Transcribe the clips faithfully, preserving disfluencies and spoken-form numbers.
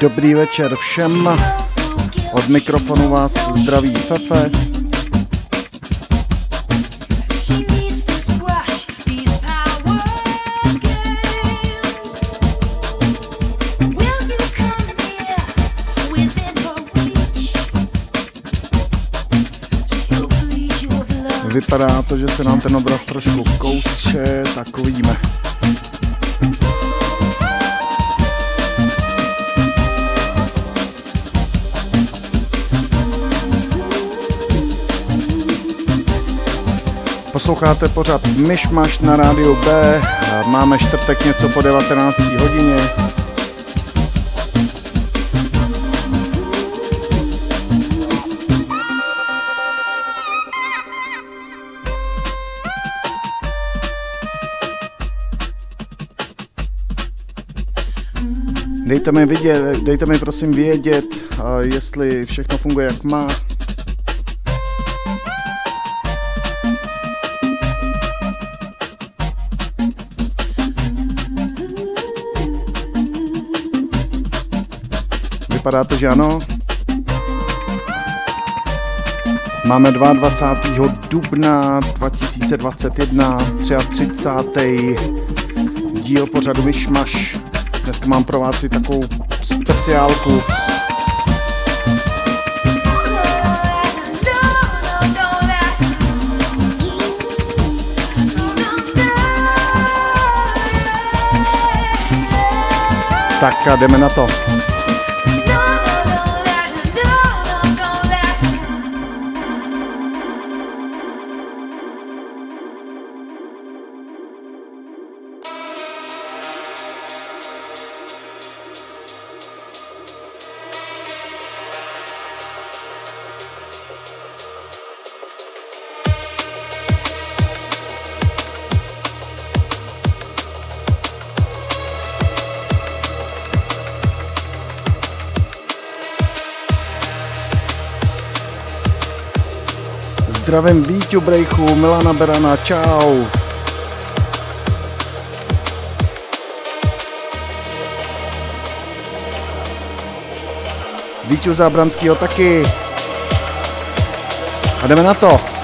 Dobrý večer všem. Od mikrofonu vás zdraví Fefe. Vypadá to, že se nám ten obraz trošku kousče, tak uvidíme. Posloucháte pořad Myšmaš na Rádiu B. Máme čtvrtek něco po devatenácté hodině. Dejte mi vidět, dejte mi prosím vědět, jestli všechno funguje jak má. Vypadá to, že ano. Máme dvacátého druhého dubna dva tisíce dvacet jedna, třicátý třetí díl pořadu Myšmaš. Dneska mám pro vás i takovou speciálku. Tak a jdeme na to. Zdravím Víťu Brejchu, Milana Berana, čau. Víťu Zábranskýho taky. A jdeme na to.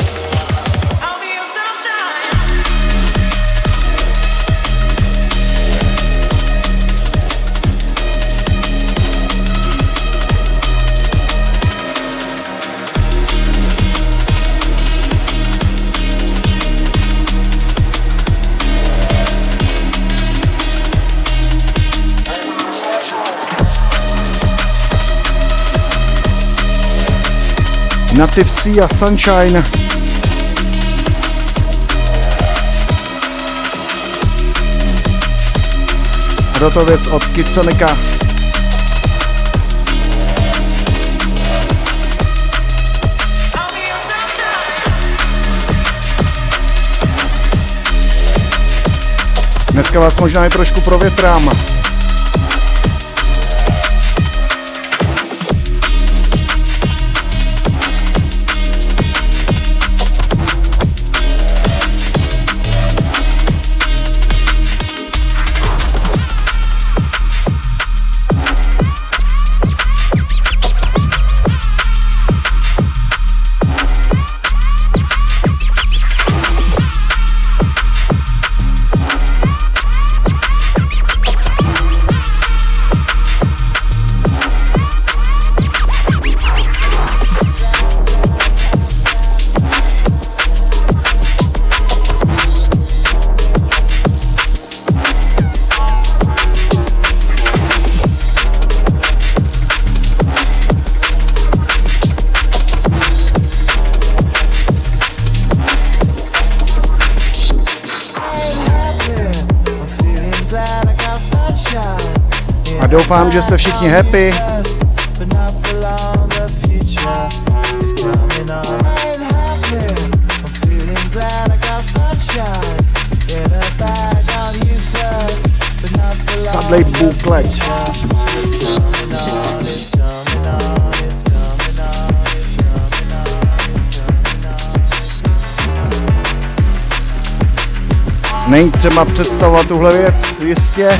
Native Sea a Sunshine. Roboťec od Kidsonica. Dneska vás možná i trošku provětrám. Doufám, že jste všichni happy. Sadlej buklet. Není třeba představovat tuhle věc, jistě.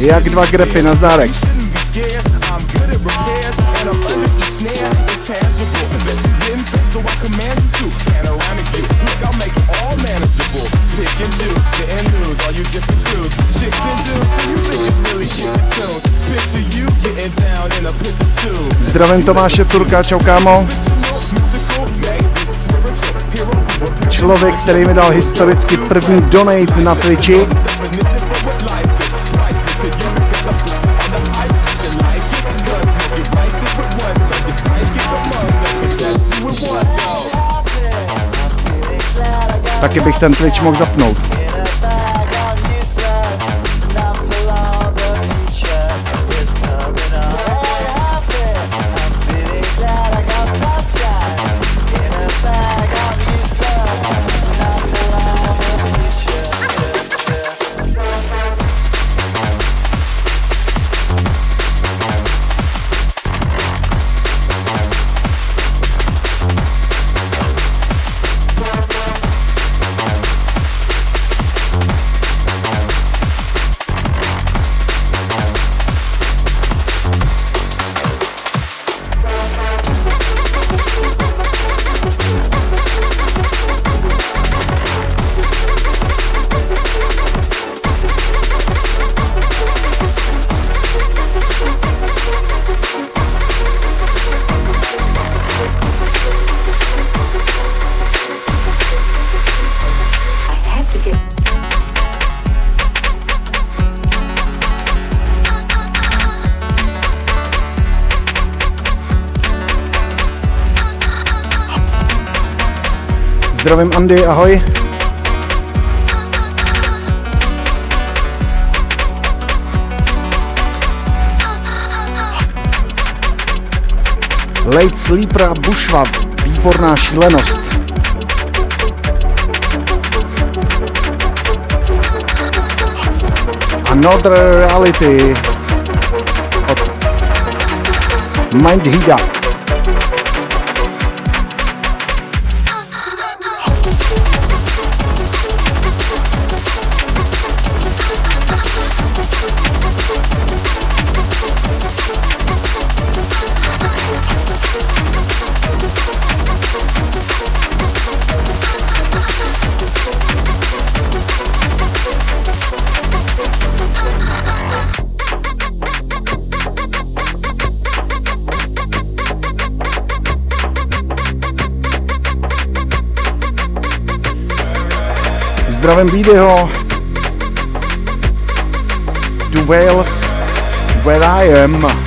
Jak dva grepy, nazdárek. Zdravím Tomáše Turka, čau kámo. Člověk, který mi dal historicky první donate na Twitchi. Taky bych ten Twitch mohl zapnout. Zdravím Andy, ahoj. Late sleeper a Bushwa, výborná šílenost. Another reality od Mindhida. Zdravím video do Wales, where I am.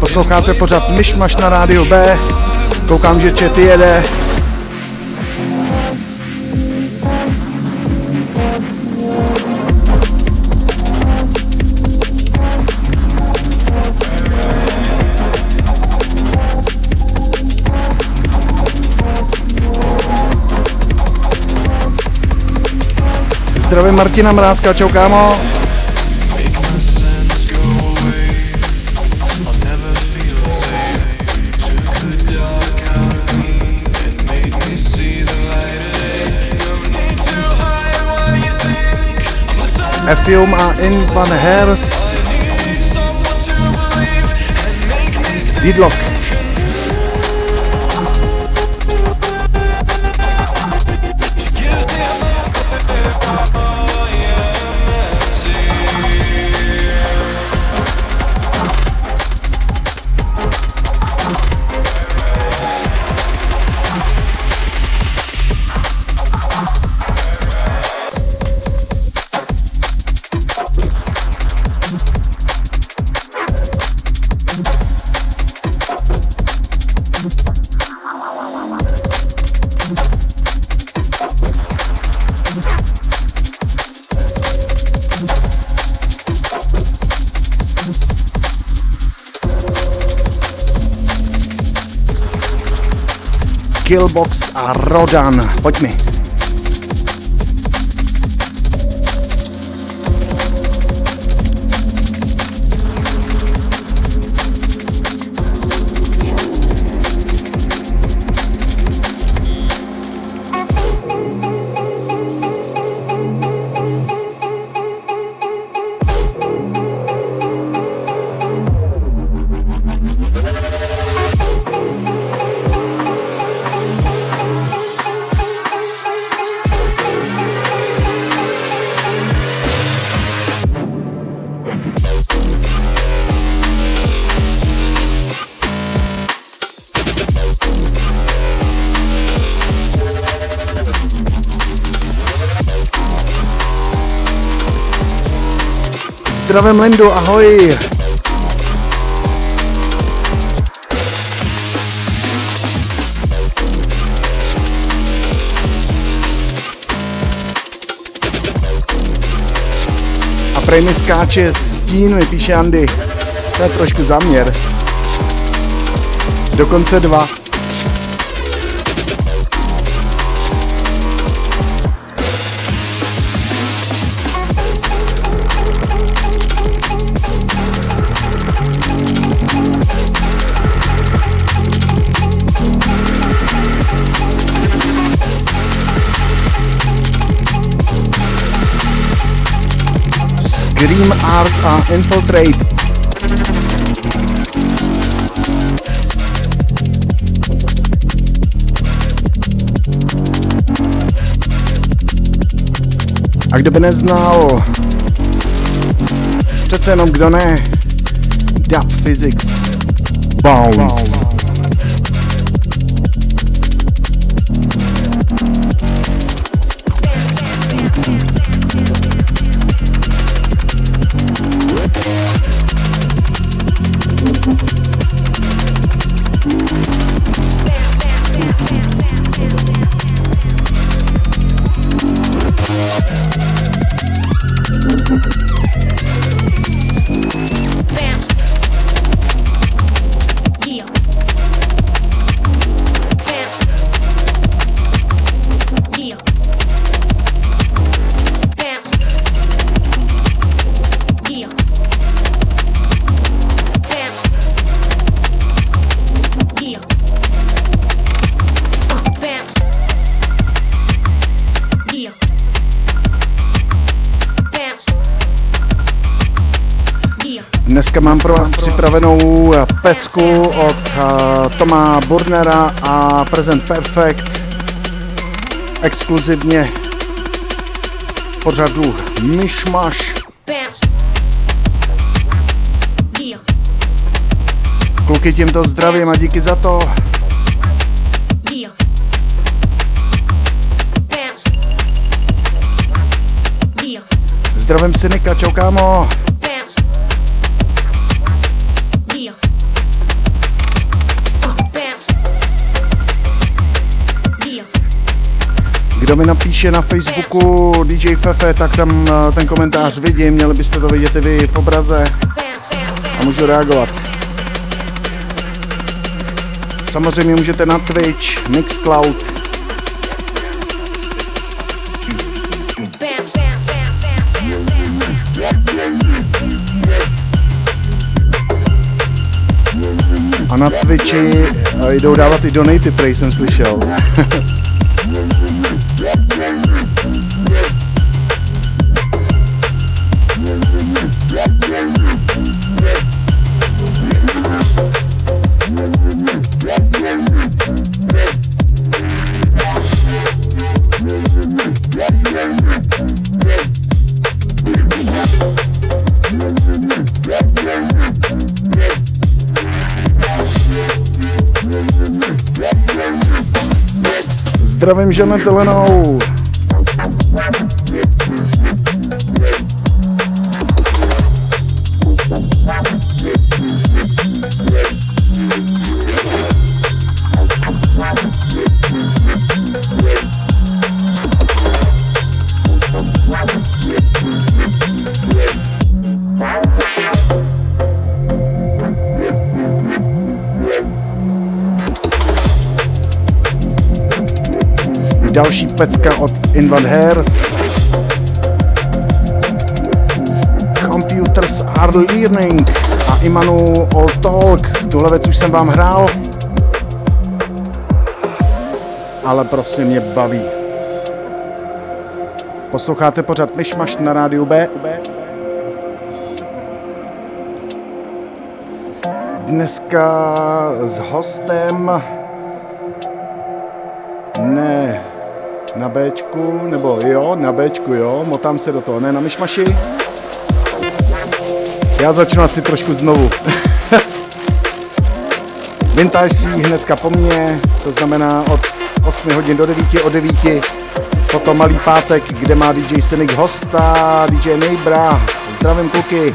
Posloucháte pořád Myšmaš na Rádiu B, koukám, že chat jede. Zdravím Martina Mrázka, čau kámo. Efium a Invalhers. Deadlock. Killbox a Rodan, pojď mi. Zdravím Lindu, ahoj! A prej mi skáče stín, mi píše Andy. To je trošku záměr. Dokonce dva. Dream Art a Infiltrate. A kdo by neznal, přece jenom kdo ne, Dab Physics, Bounce. Dneska mám pro vás připravenou pecku od uh, Toma Burnera a Present Perfect, exkluzivně pořadu Myšmaš. Kluky, tímto zdravím a díky za to. Zdravím si Nika, čau kámo. Kdo mi napíše na Facebooku D J Fefe, tak tam ten komentář vidím, měli byste to vidět i vy v obraze a můžu reagovat. Samozřejmě můžete na Twitch, Mixcloud. A na Twitchi jdou dávat i donaty, prej jsem slyšel. Zdravím žene zelenou. Další pecka od Invalhers. Computers are learning a Imanu All Talk. Tuhle věc už jsem vám hrál, ale prostě mě baví. Posloucháte pořad Myšmaš na rádiu B. Dneska s hostem ne na Bčku, nebo jo, na Bčku, jo, motám se do toho, ne na Myšmaši. Já začnu asi trošku znovu. Vintage Sea hnedka po mně, to znamená od osmi hodin do devíti, od devíti potom malý pátek, kde má dý džej Senik hosta, dý džej Nejbra, zdravím kluky.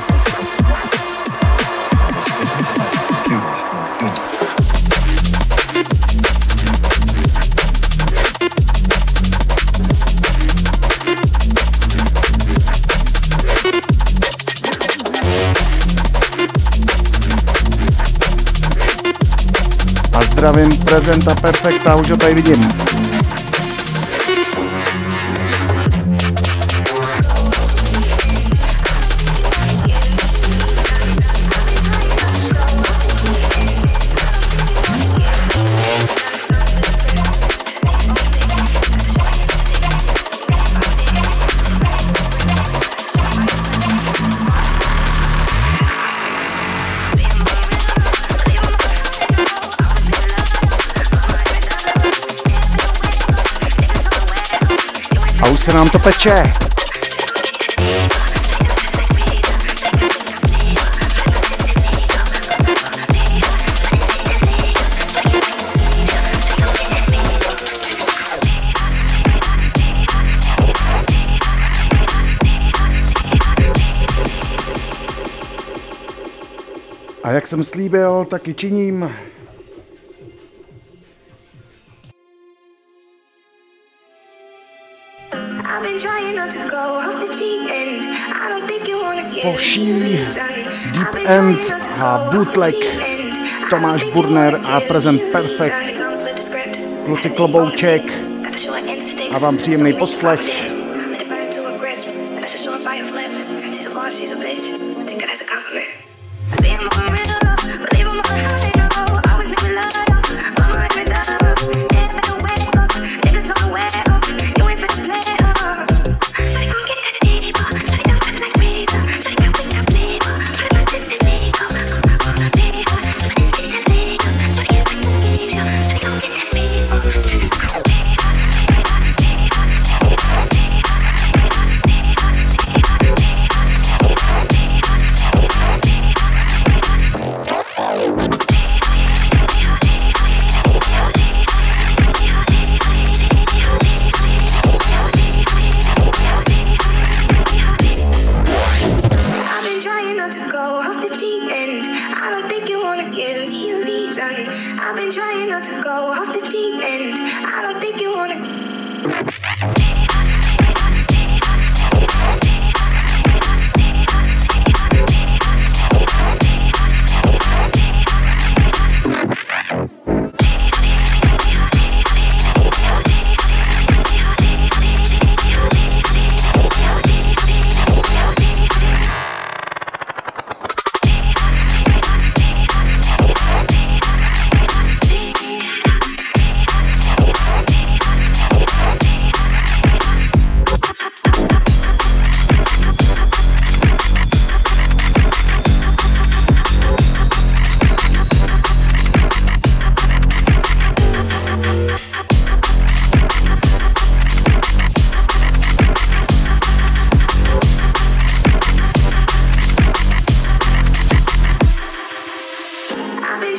Zdravím Presenta Perfecta, už ho tady vidím. Se nám to peče. A jak jsem slíbil, taky činím. Foší, Deep End a Bootleg, Tomáš Burner a Present Perfect, kluci klobouček a vám příjemný poslech.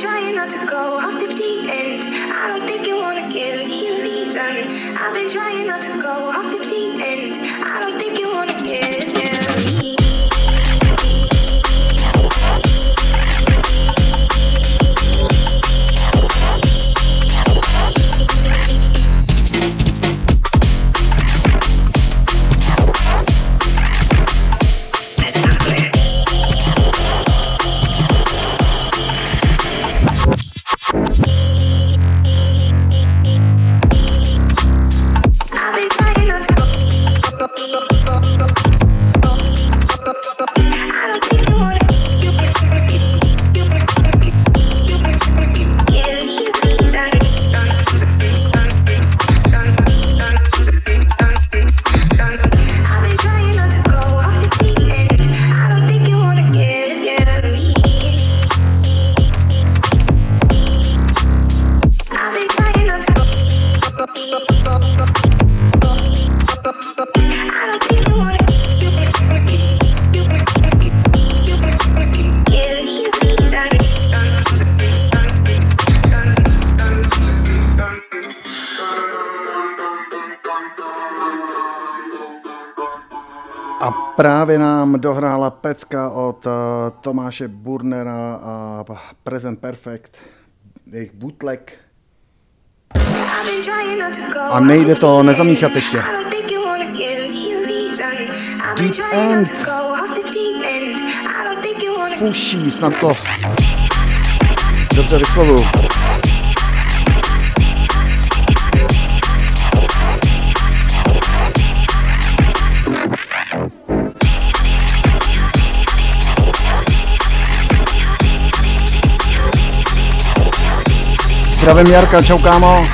trying not to go off the deep end. I don't think you wanna give me a reason. I've been trying not to go off the deep end. I don't think you wanna give me a reason. Právě nám dohrála pecka od uh, Tomáše Burnera a uh, Present Perfect, jejich bootleg. A nejde to nezamíchat ještě. Deep End. Fuší, snad to dobře vyslovuju. Zdravím Jarka, čau kámo.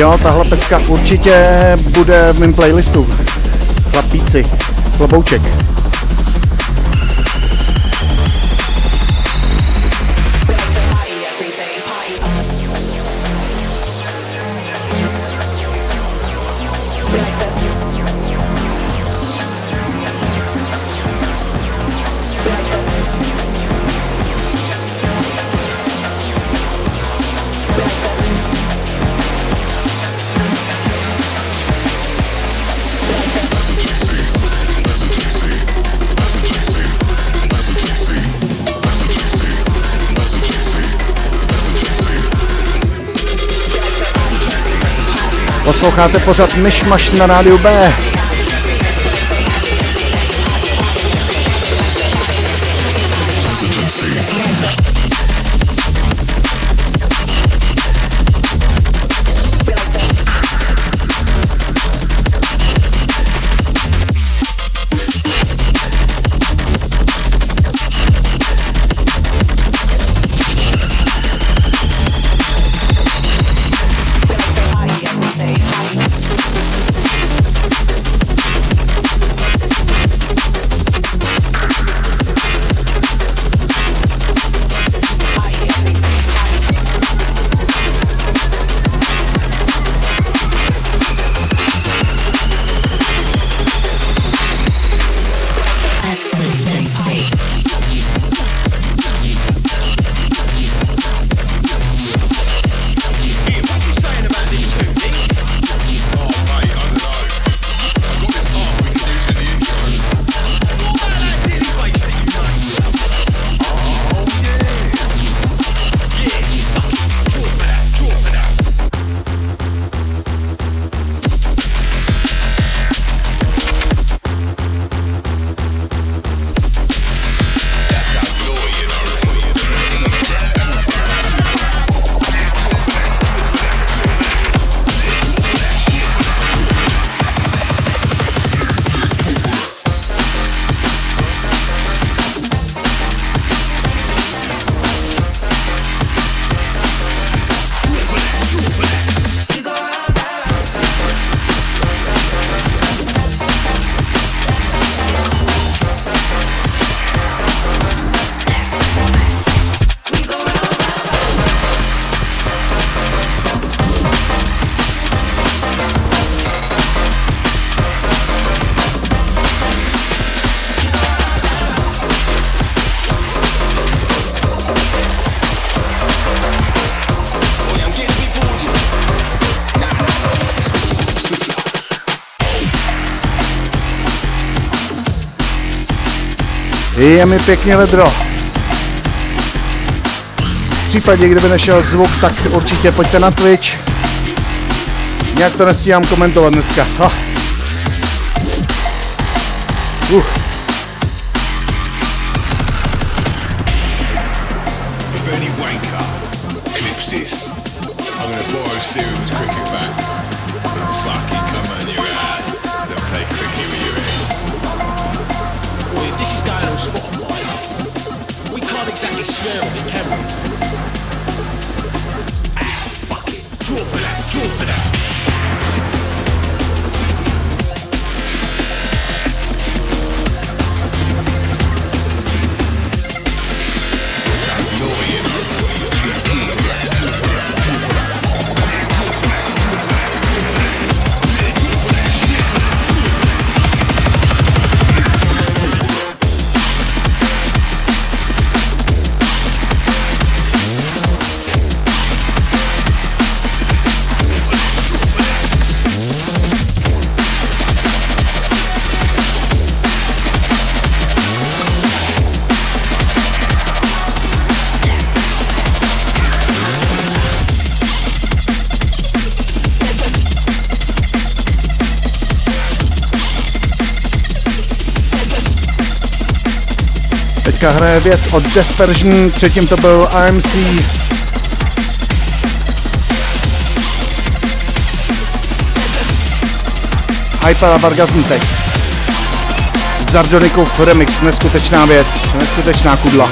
Jo, tahle pecka určitě bude v mém playlistu. Chlapíci, chlebouček. Posloucháte pořad Myšmaš na Rádiu B. Je mi pěkně vedro. V případě, kdyby nešel zvuk, tak určitě pojďte na Twitch. Nějak to nestíhám komentovat dneska. Ha. Uh. Hraje věc od Dispersion, předtím to byl R M C. Hyperabargasm teď. Zardonikův remix, neskutečná věc, neskutečná kudla.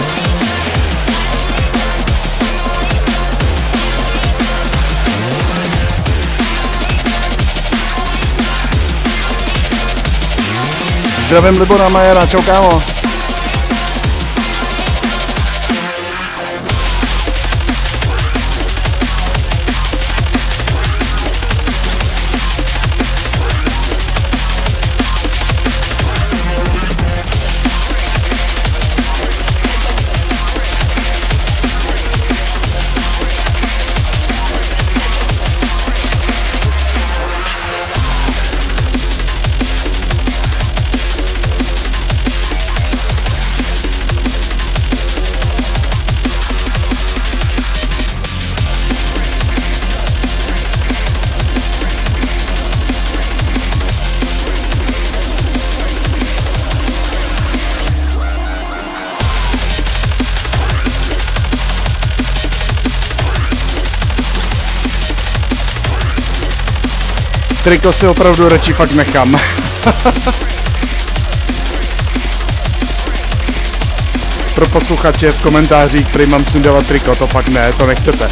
Zdravím Libora Majera, čau kámo. Triko si opravdu radši fakt nechám. Pro posluchače v komentářích, který mám sundávat triko, to fakt ne, to nechcete.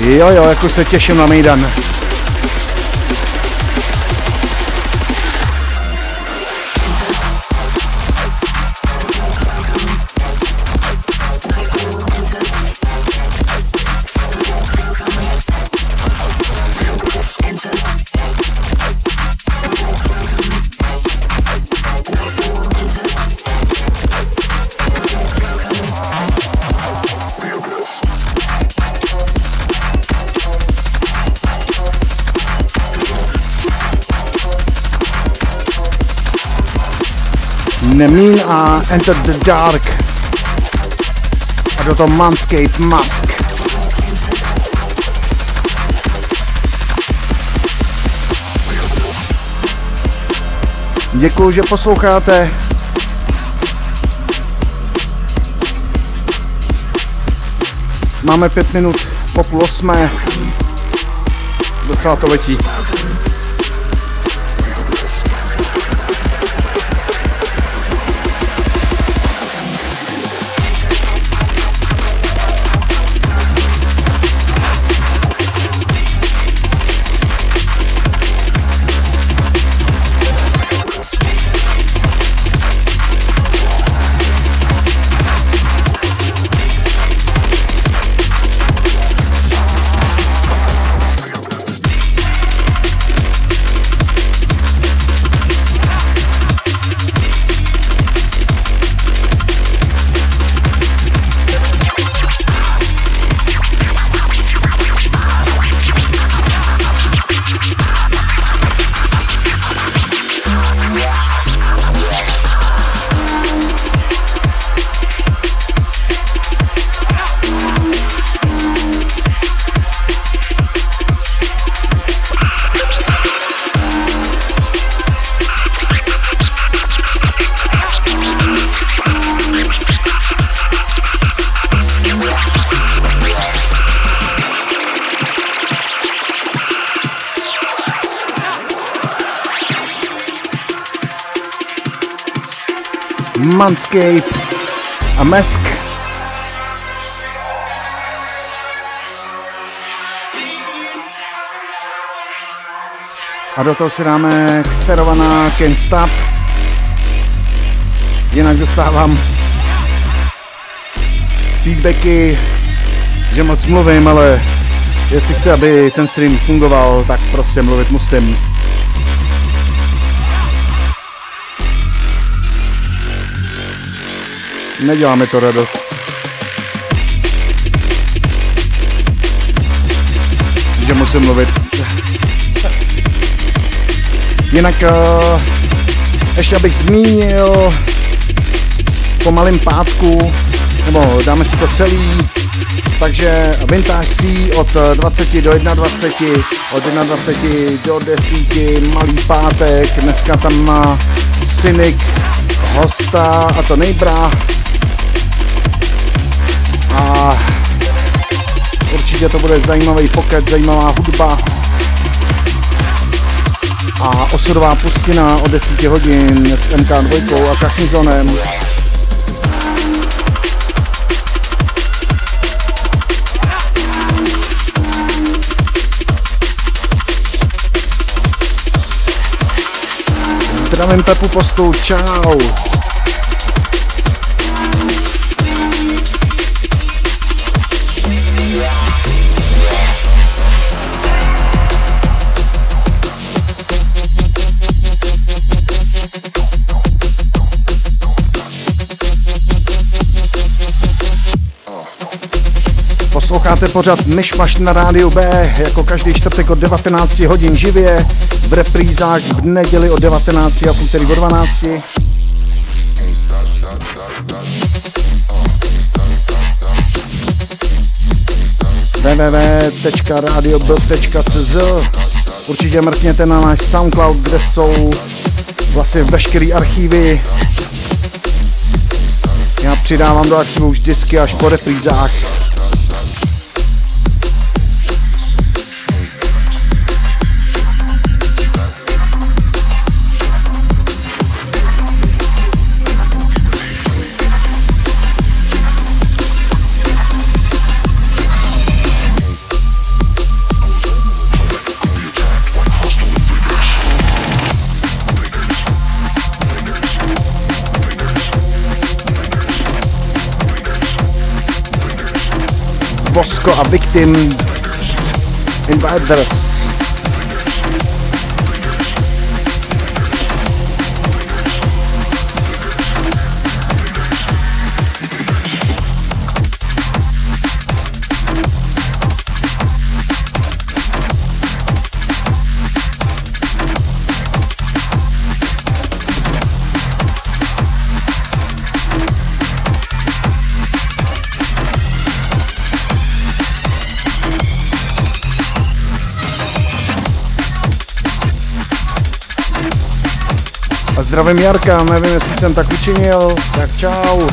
Jo jo, jako se těším na mejdan. Nemín a Enter the Dark a do toho MANSCAPE MASK. Děkuju, že posloucháte. Máme pět minut po půl osmé. Docela to letí. MANSCAPE a MASK. A do toho si dáme Xerovaná Can't Stop. Jinak dostávám feedbacky, že moc mluvím, ale jestli chci, aby ten stream fungoval, tak prostě mluvit musím. Nedělá mi to radost. Že musím mluvit. Jinak uh, ještě abych zmínil po malém pátku, nebo dáme si to celý, takže Vintage Sea od dvaceti do jednadvaceti, od jednadvaceti do deseti, malý pátek, dneska tam má Senik, hosta a to nejbrá. A určitě to bude zajímavý pocket, zajímavá hudba a osudová pustina od deseti hodin s em ká dvě a Kachnizonem. Zdravím Pepu Postu, čau. Posloucháte pořad Myšmaš na Rádiu B, jako každý čtvrtek od devatenácti hodin živě, v reprízách v neděli od devatenácti a v úterý od dvanácti. w w w tečka radio b tečka c z Určitě mrkněte na náš Soundcloud, kde jsou vlastně veškerý archívy. Já přidávám do archivu vždycky až po reprízách. Vosko a Victim Invalhers. Zdravím Jarka, nevím, jestli jsem tak učinil, tak čau.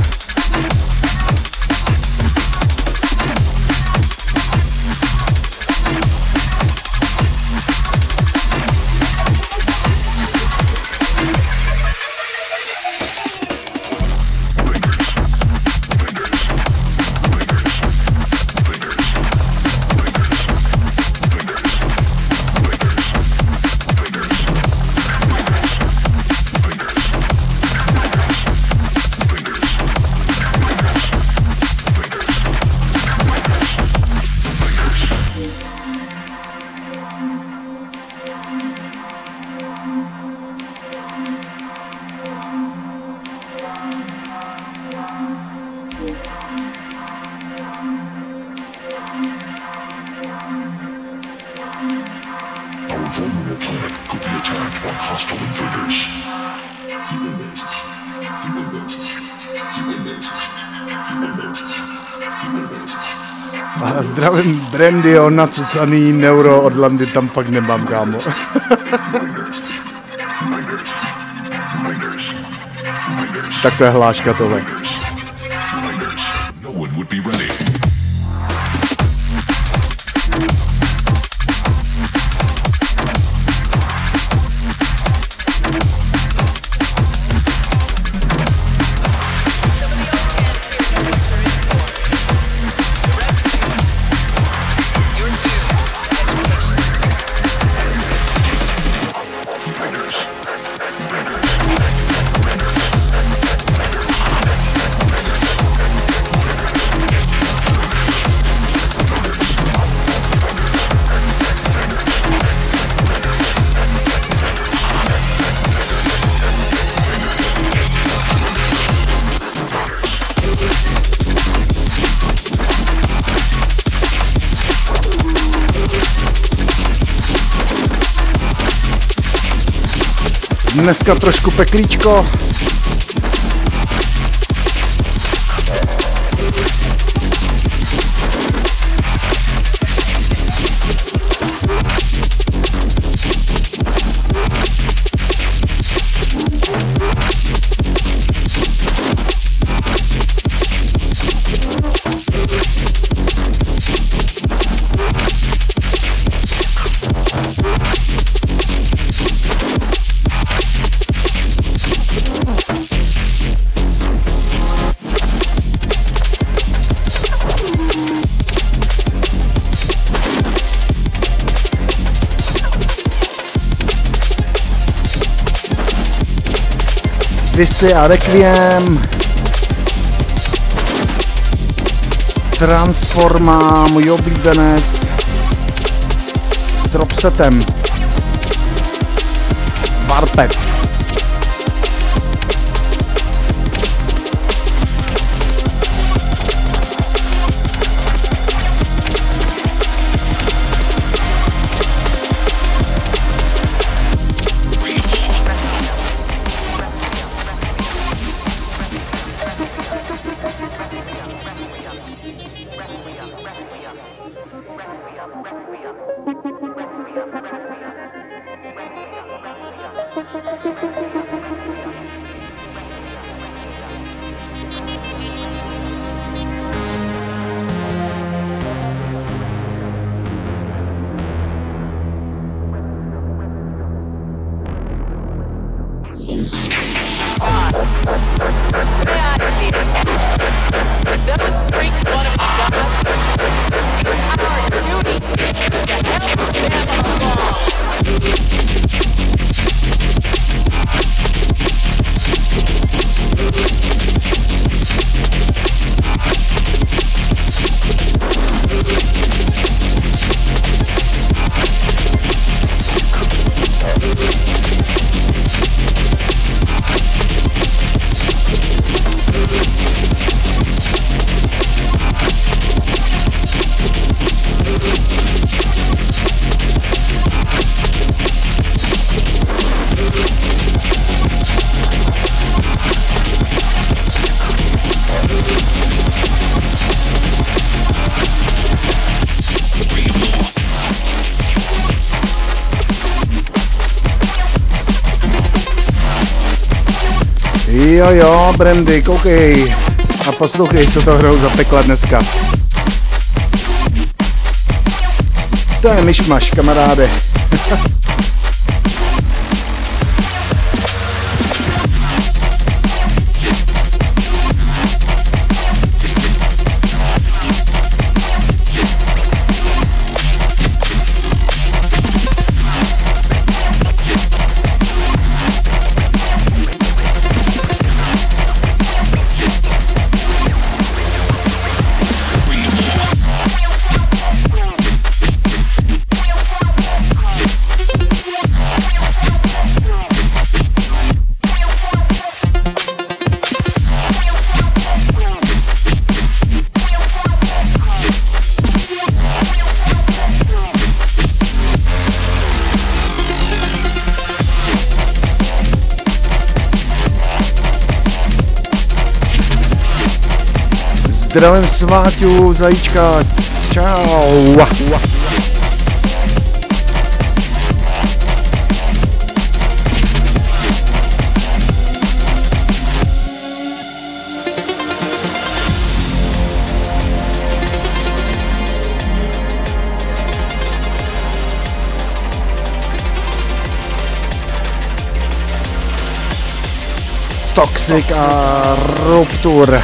Zdravím Brandio, nacucaný neuro od Landy, tam pak nemám, kámo. Tak to je hláška tohle. Dneska trošku peklíčko. Vysy a Requiem, Transforma, můj oblíbenec, s dropsetem, Warped. Jo jo, Brandy, koukej a poslouchej, co to hrou za pekla dneska. To je myšmaš, kamaráde. Zdravím Sváťu, zajíčka, čau. Toxic a Rupture.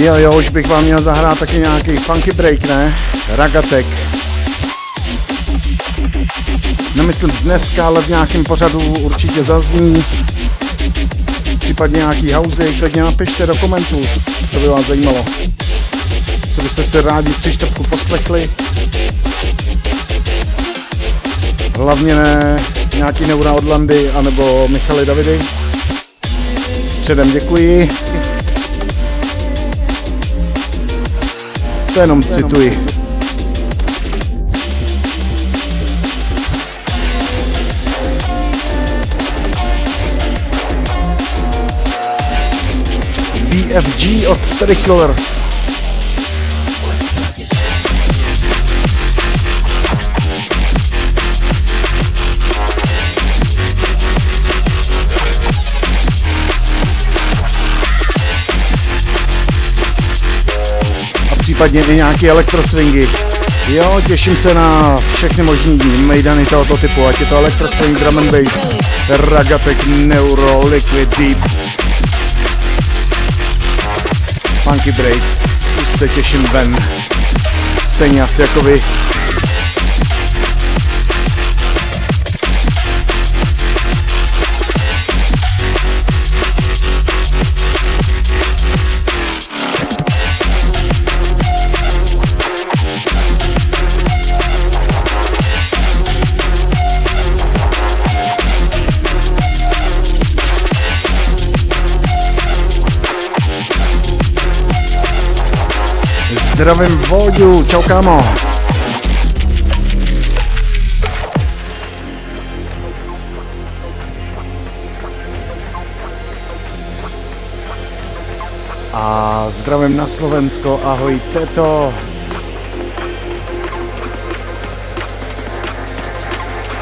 Jo, jo, už bych vám měl zahrát taky nějaký funky break, ne? Ragatek. Nemyslím dneska, ale v nějakém pořadu určitě zazní. Případně nějaký housey, klidně napište do komentů, co by vás zajímalo. co byste si rádi při čtvrtku poslechli. Hlavně ne nějaký Neura od Landy anebo Michaly Davidy. Předem děkuji. To jenom cituji. B F G od Tricolors. Případně i nějaké elektroswingy. Jo, těším se na všechny možný mejdany tohoto typu, ať je to elektroswing, drum and bass, ragatek, neuro, liquid, deep, funky break. Už se těším ven. Stejně asi jako vy. Zdravím Vodu, čau kámo. A zdravím na Slovensko, ahoj teto.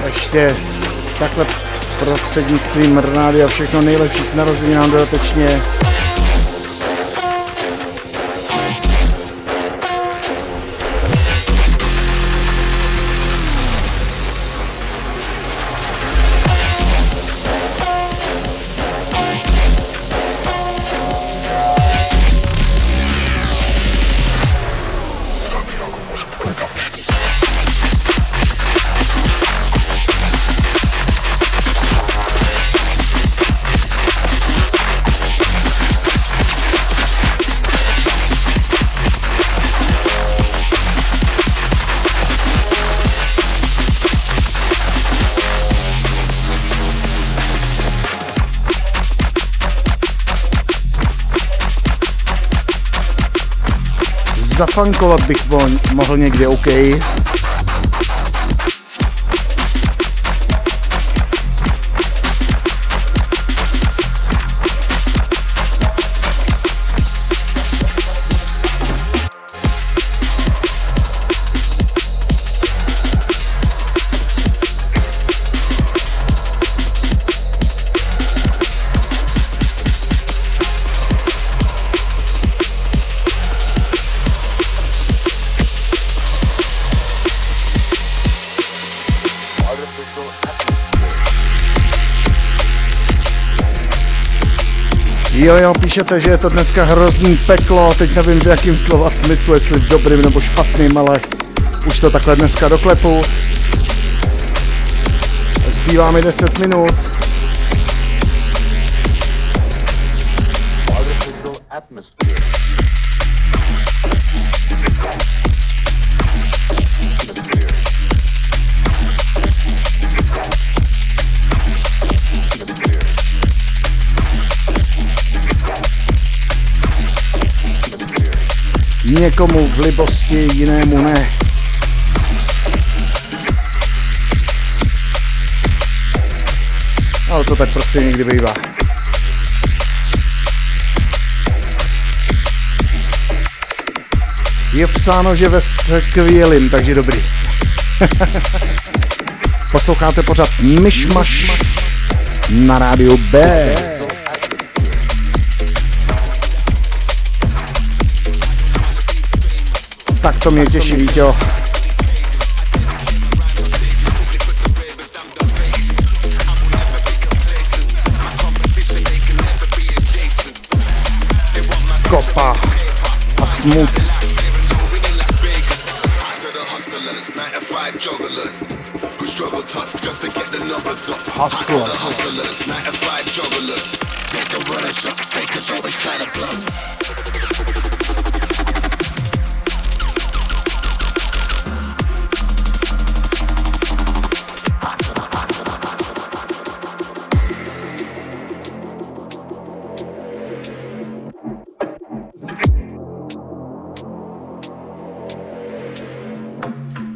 Ještě takhle prostřednictvím Rnády a všechno nejlepší k narozeninám dodatečně. Zafankovat bych mohl někde, OK. Jo, jo, píšete, že je to dneska hrozný peklo, teď nevím v jakým slova smyslu, jestli v dobrým nebo špatným, ale už to takhle dneska doklepu. Zbývá mi deset minut. Někomu v libosti, jinému ne. Ale to tak prostě někdy bývá. Je psáno, že ve skvělým, takže dobrý. Posloucháte pořád Myšmaš na rádiu B. Tak to mě těší, Víťo. Kopa a smut. Hustlers.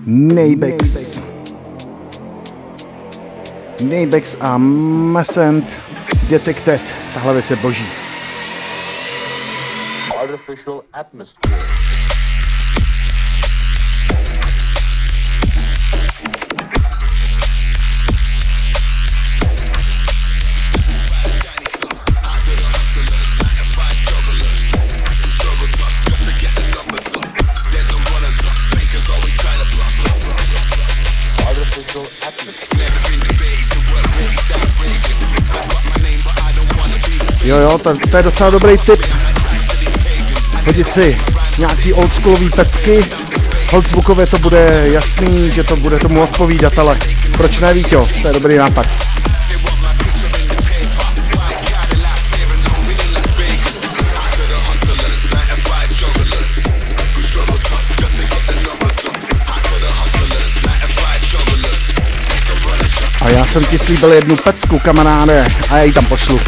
Nabex. Nabex a Massent Detected. Tahle věc je boží. Artificial atmosphere. Jo, jo, to, to je docela dobrý tip. Hodit si nějaký oldschoolový pecky. Hold zvukově to bude jasný, že to bude tomu odpovídat, ale proč ne, Víťo? To je dobrý nápad. A já jsem ti slíbil jednu pecku, kamaráde, a já ji tam pošlu.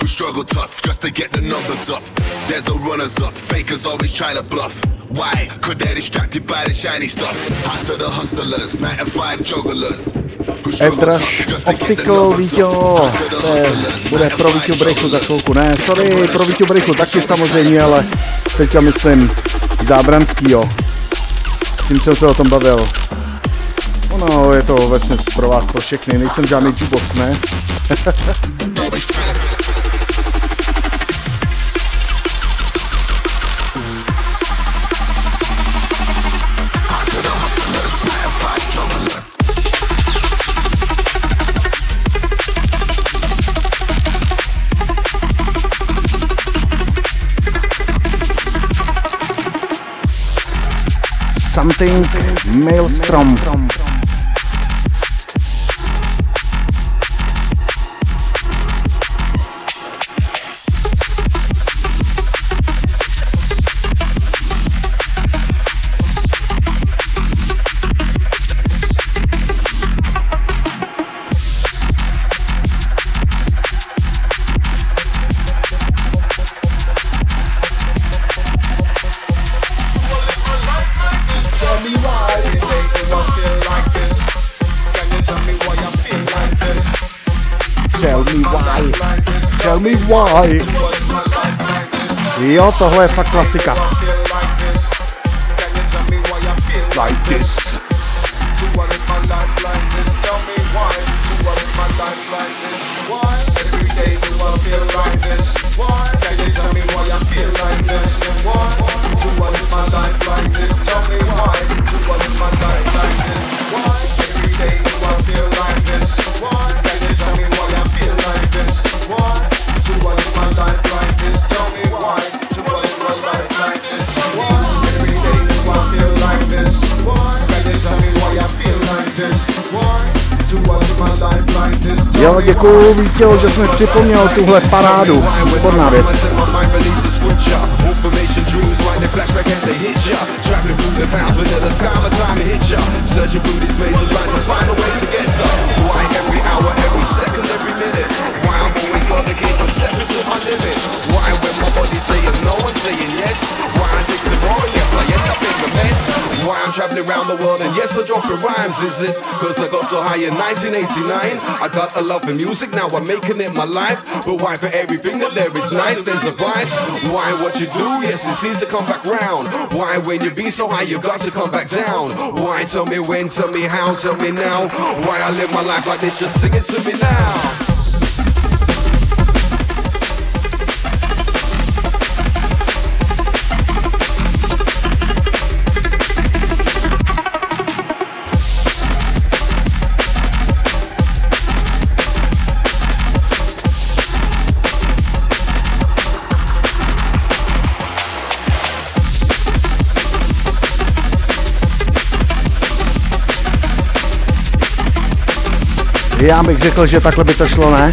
Who struggle tough just to get the numbers up. There's no runners up, fakers always trying to bluff. Why? Could they're distracted by the shiny stuff. Hot to the hustlers, nine to five jugglers. Who struggle tough just to get the numbers up. Hot to the hustlers, bude pro Víťo Brejchu za chvilku, ne, sorry, pro Víťo Brejchu taky samozřejmě, ale teďka myslím Zábranskýho. S tím jsem se o tom bavil. No, je to vlastně pro vás, pro všechny, nejsem žádný jukebox, ne? Something Maelstrom. Why? Jo, tohle je fakt klasika. Like this. Jo, děkuju Vítěho, že jsi mi připomněl tuhle parádu, výborná věc. Why I'm traveling around the world, and yes, I drop in rhymes, is it? Cause I got so high in nineteen eighty-nine. I got a love for music, now I'm making it my life. But why for everything that there is nice, there's a price? Why what you do? Yes, it seems to come back round. Why when you be so high, you got to come back down? Why tell me when, tell me how, tell me now? Why I live my life like this, just sing it to me now. Já bych řekl, že takhle by to šlo, ne?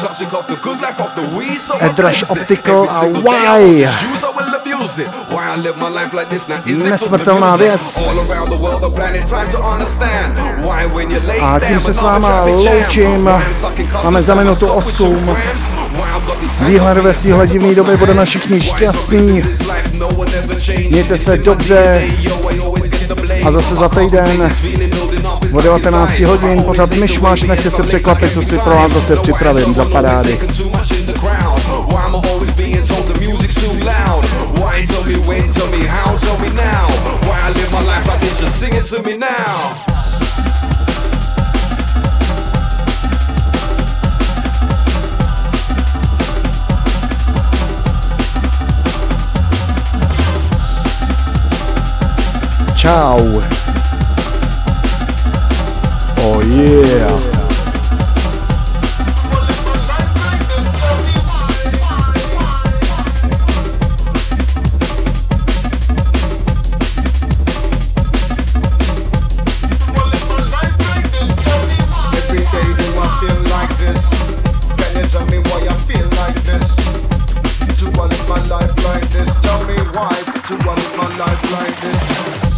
Touching off the good life off the weed, so I flex it. Optical a why? Why I live my life like this now? Is it nesmrtelná věc. All around the world, the planet, time to understand. Why when you lay down, I'm sucking custom. Máme za minutu osm. Výhled ve stíhle divné doby, budeme všichni šťastní. Mějte se dobře. A zase za týden o devatenáct hodin pořád Myšmaš, nechte se překvapit, co si pro vás zase připravím za parády. Čau. Oh yeah. To run my life like this, tell me why. To run my life like this.